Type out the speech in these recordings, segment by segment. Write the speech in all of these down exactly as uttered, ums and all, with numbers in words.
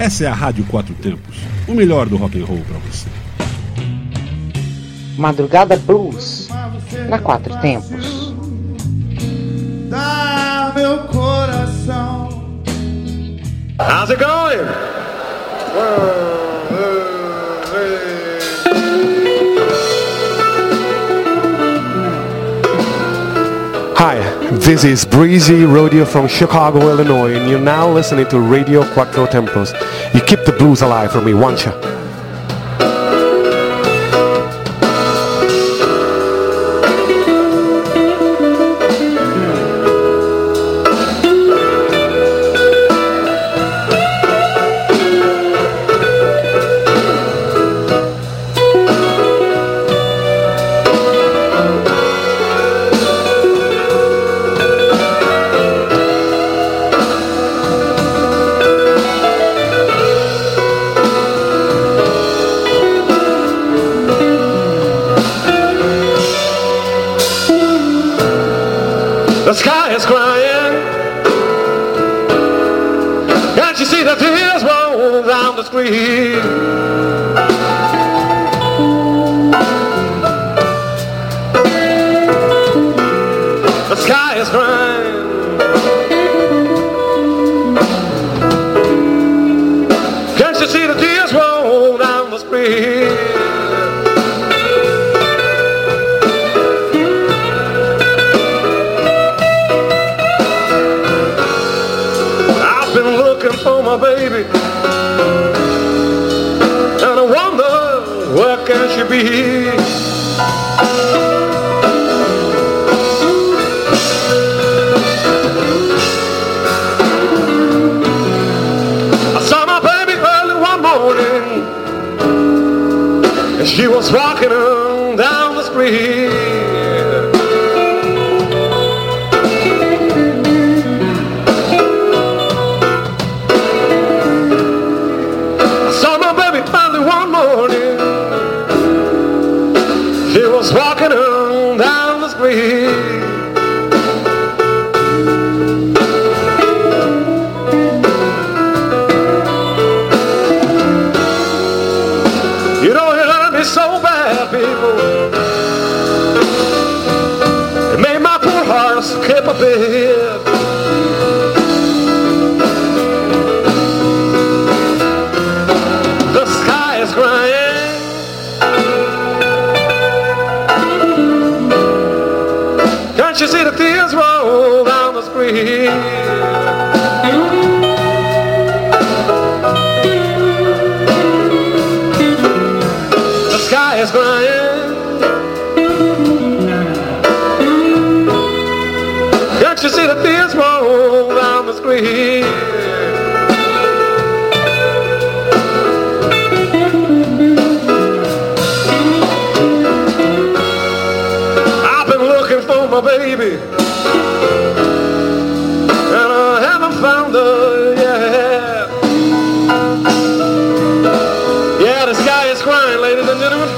Essa é a Rádio Quatro Tempos, o melhor do rock and roll para você. Madrugada Blues, na Quatro Tempos. Dá meu coração. How's it going? Uh, uh. Hi, this is Breezy Rodeo from Chicago, Illinois, and you're now listening to Radio Quattro Tempos. You keep the blues alive for me, won't you? The sky is crying, can't you see the tears roll down the street? The sky is crying, can't you see the tears roll down the street? My baby, and I wonder where can she be? I saw my baby early one morning, and she was walking on down the street. Walking on down the street. You know it hurt me so bad, people. It made my poor heart skip a bit. The sky is crying. Can't you see the tears roll down the street? The sky is crying. Can't you see the tears roll down the street? Baby, and I haven't found her yet. Yeah, the sky is crying, ladies and gentlemen.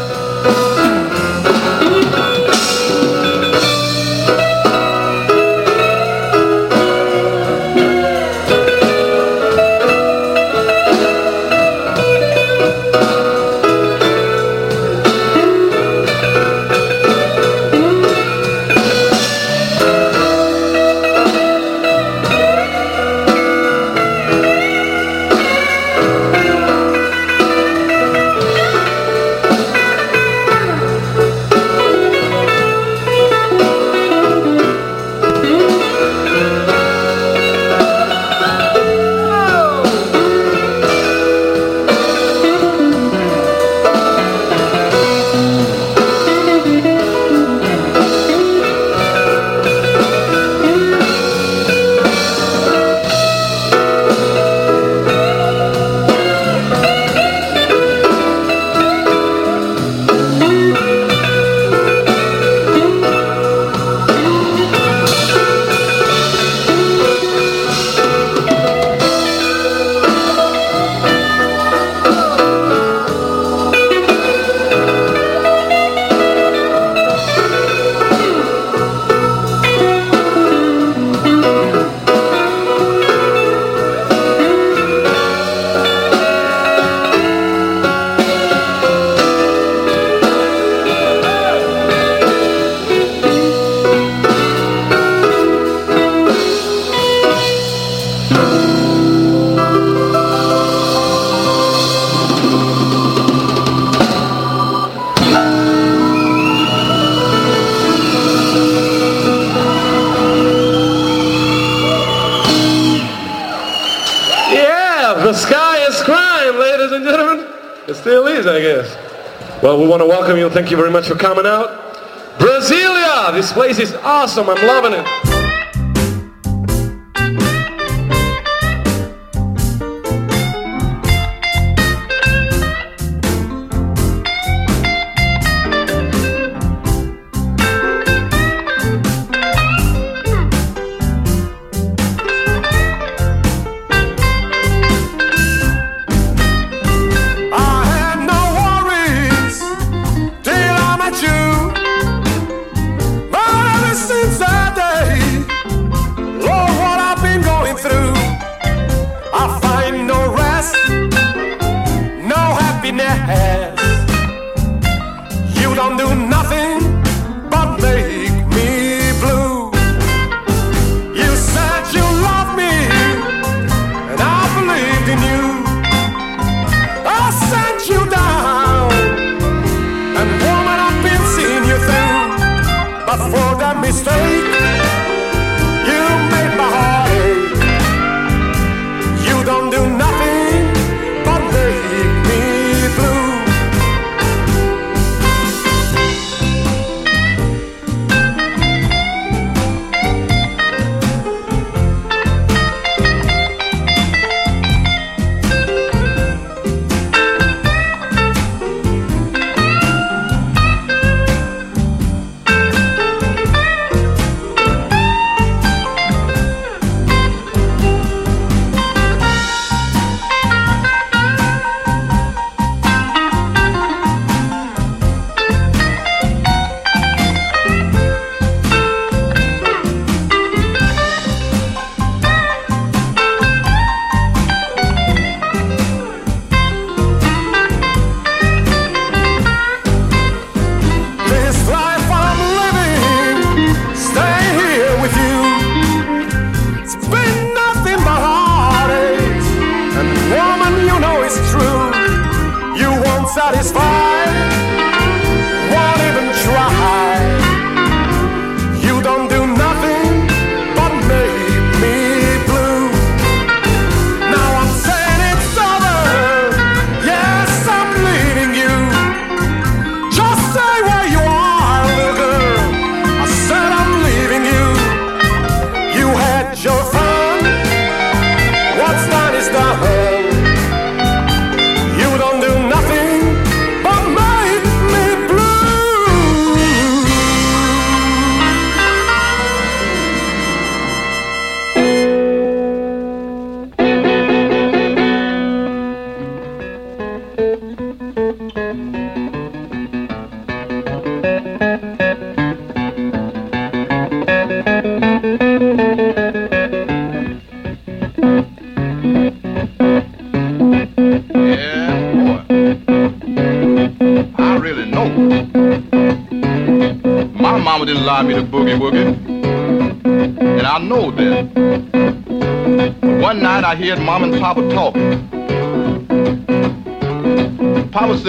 The sky is crime, ladies and gentlemen. It still is, I guess. Well, we want to welcome you. Thank you very much for coming out. Brasilia! This place is awesome. I'm loving it.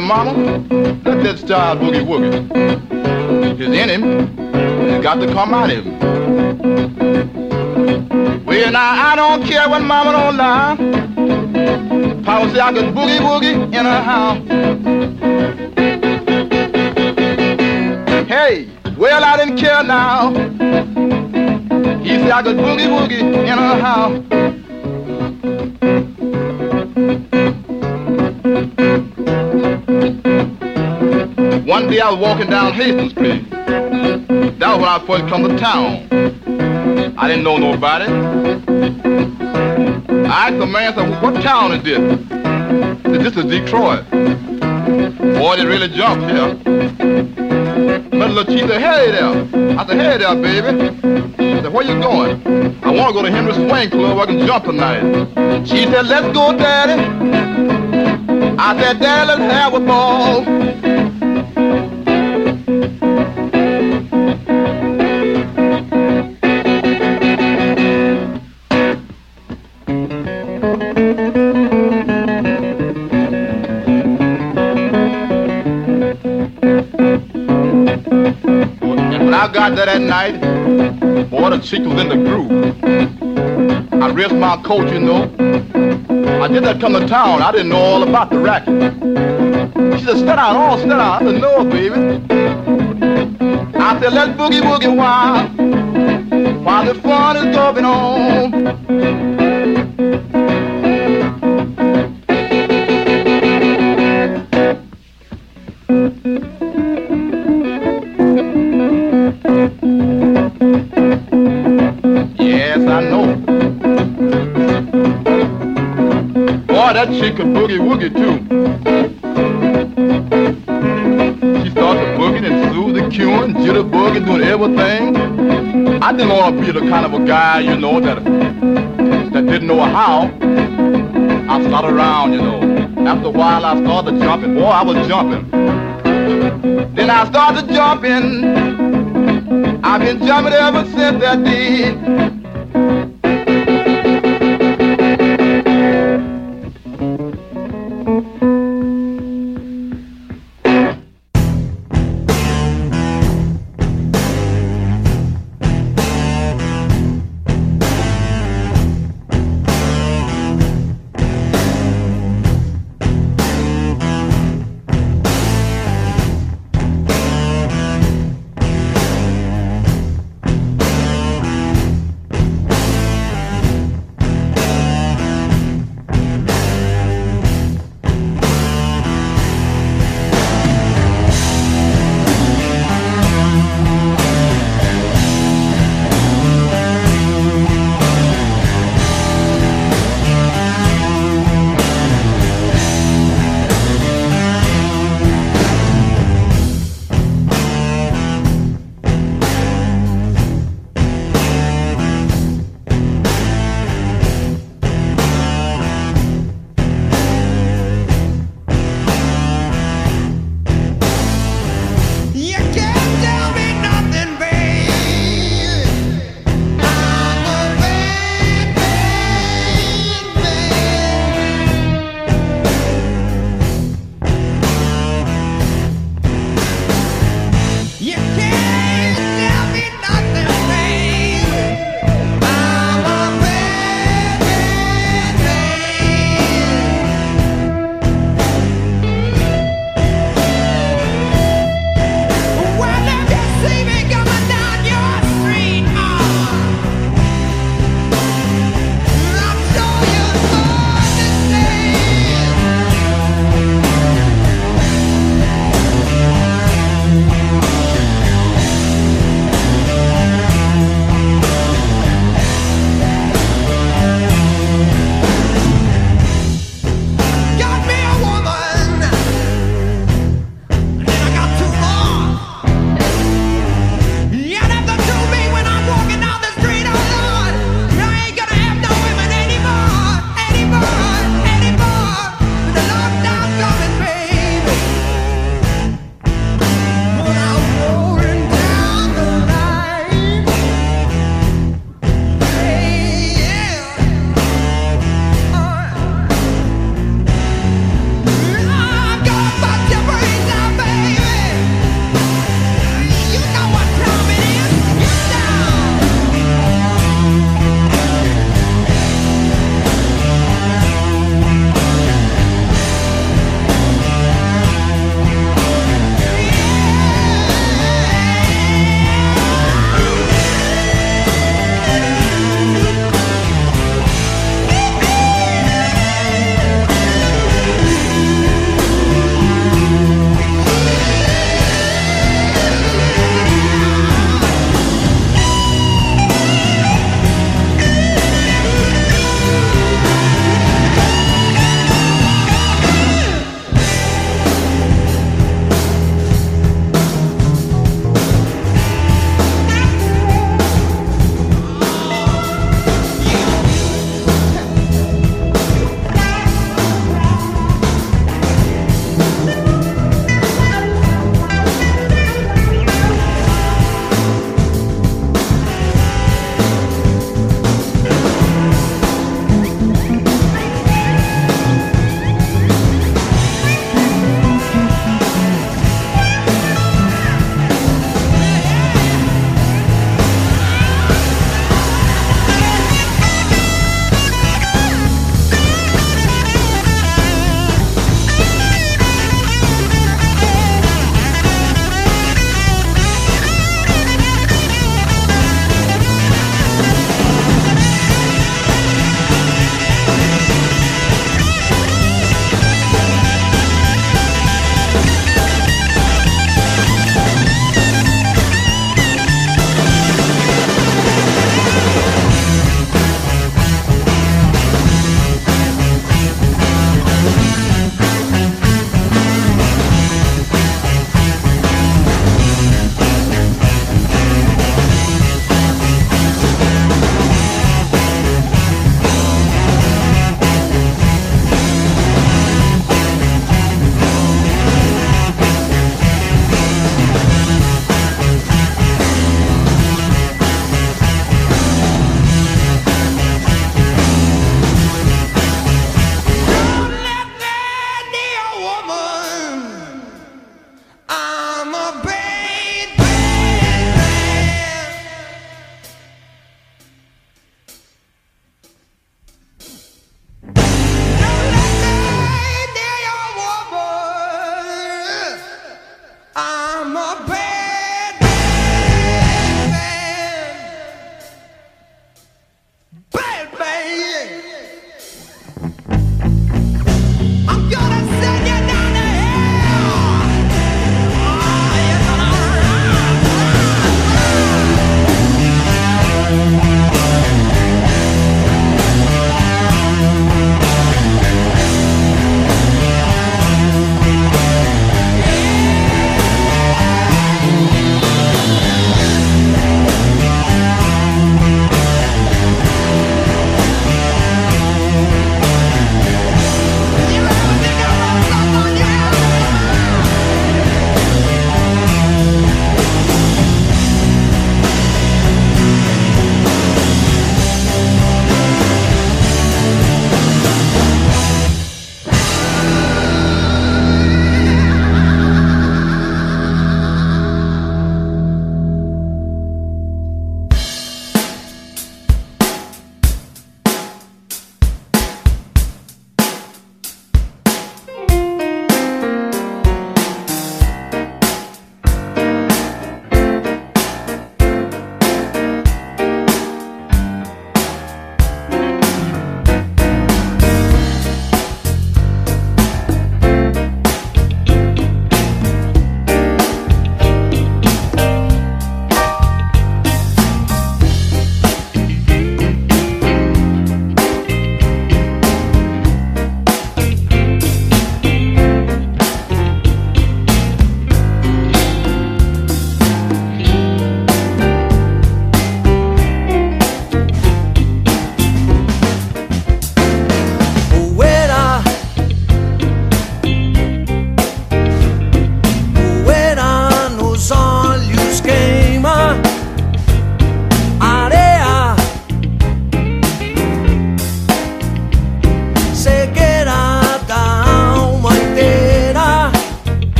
Mama, let that style boogie woogie. He's in him. He's got to come out of him. Well, now, I don't care what Mama don't lie. Papa say I could boogie woogie in her house. Hey, well, I didn't care now. He said I could boogie woogie in her house. One day I was walking down Hastings Street. That was when I first come to town. I didn't know nobody. I asked the man, said, what town is this? He said, this is Detroit. Boy, they really jumped here. But little chief said, hey there. I said, hey there, baby. He said, where you going? I want to go to Henry Swain Club. I can jump tonight. She said, let's go, Daddy. I said, Daddy, let's have a ball. That night, boy, the chick was in the groove. I ripped my coat, you know. I did that come to town. I didn't know all about the racket. She said, "Stay down, all stay down." I said, "No, baby." I said, "Let's boogie woogie wild while the fun is going on." That chick could boogie woogie too. She started boogieing and soothed the cue and jitter boogieing, doing everything. I didn't want to be the kind of a guy, you know, that that didn't know how. I started around, you know. After a while, I started jumping. Boy, I was jumping. Then I started jumping. I've been jumping ever since that day.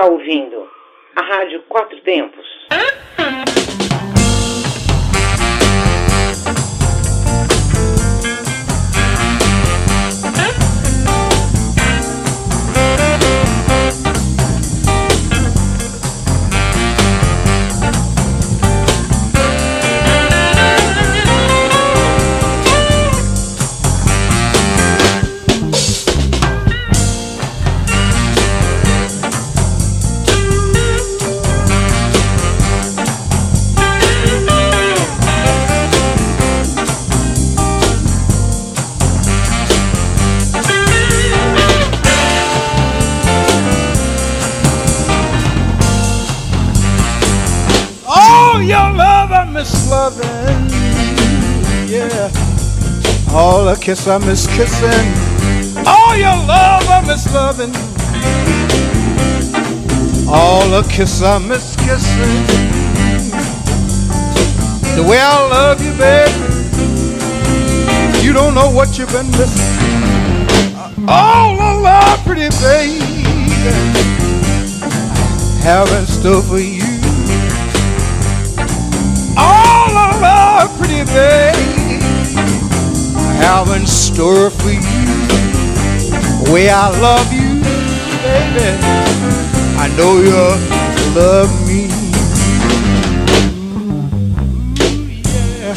está ouvindo a Rádio Quatro Tempos. All a kiss I miss kissing, all your love I miss loving. All a kiss I miss kissing, the way I love you, baby. You don't know what you've been missing. All the love, pretty baby, haven't stood for you. All the love, pretty baby, have in store for you. The way I love you, baby, I know you'll love me. Ooh, yeah.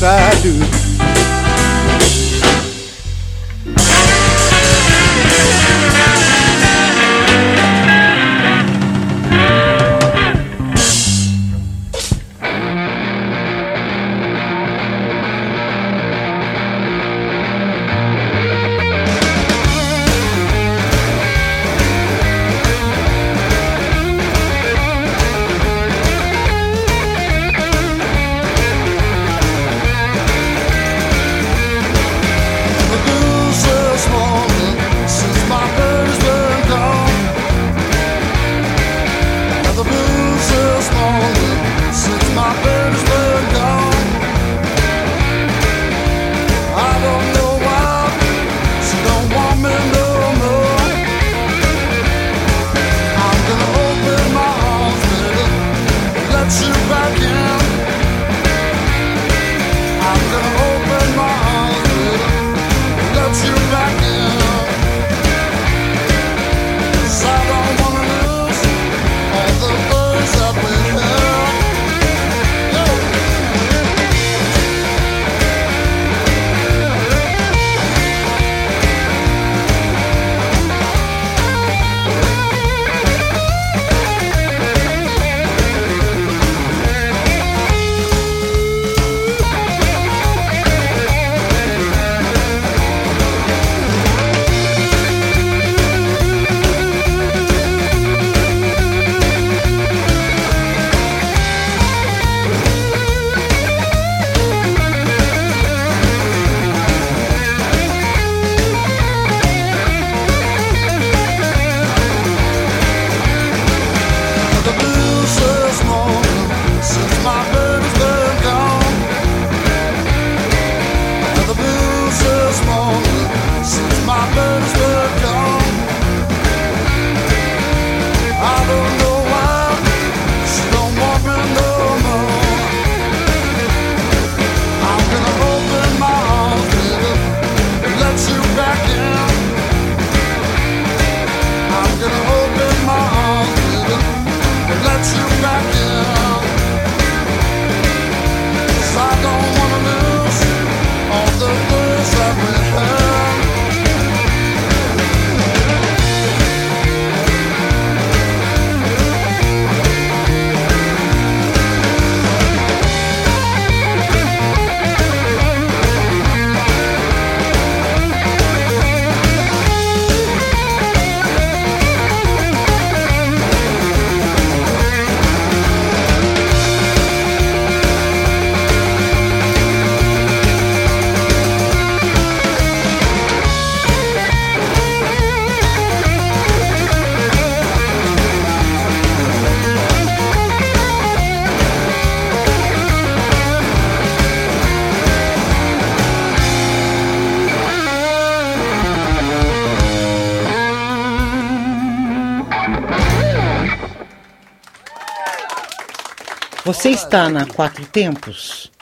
yes I do. Você está na Quatro Tempos?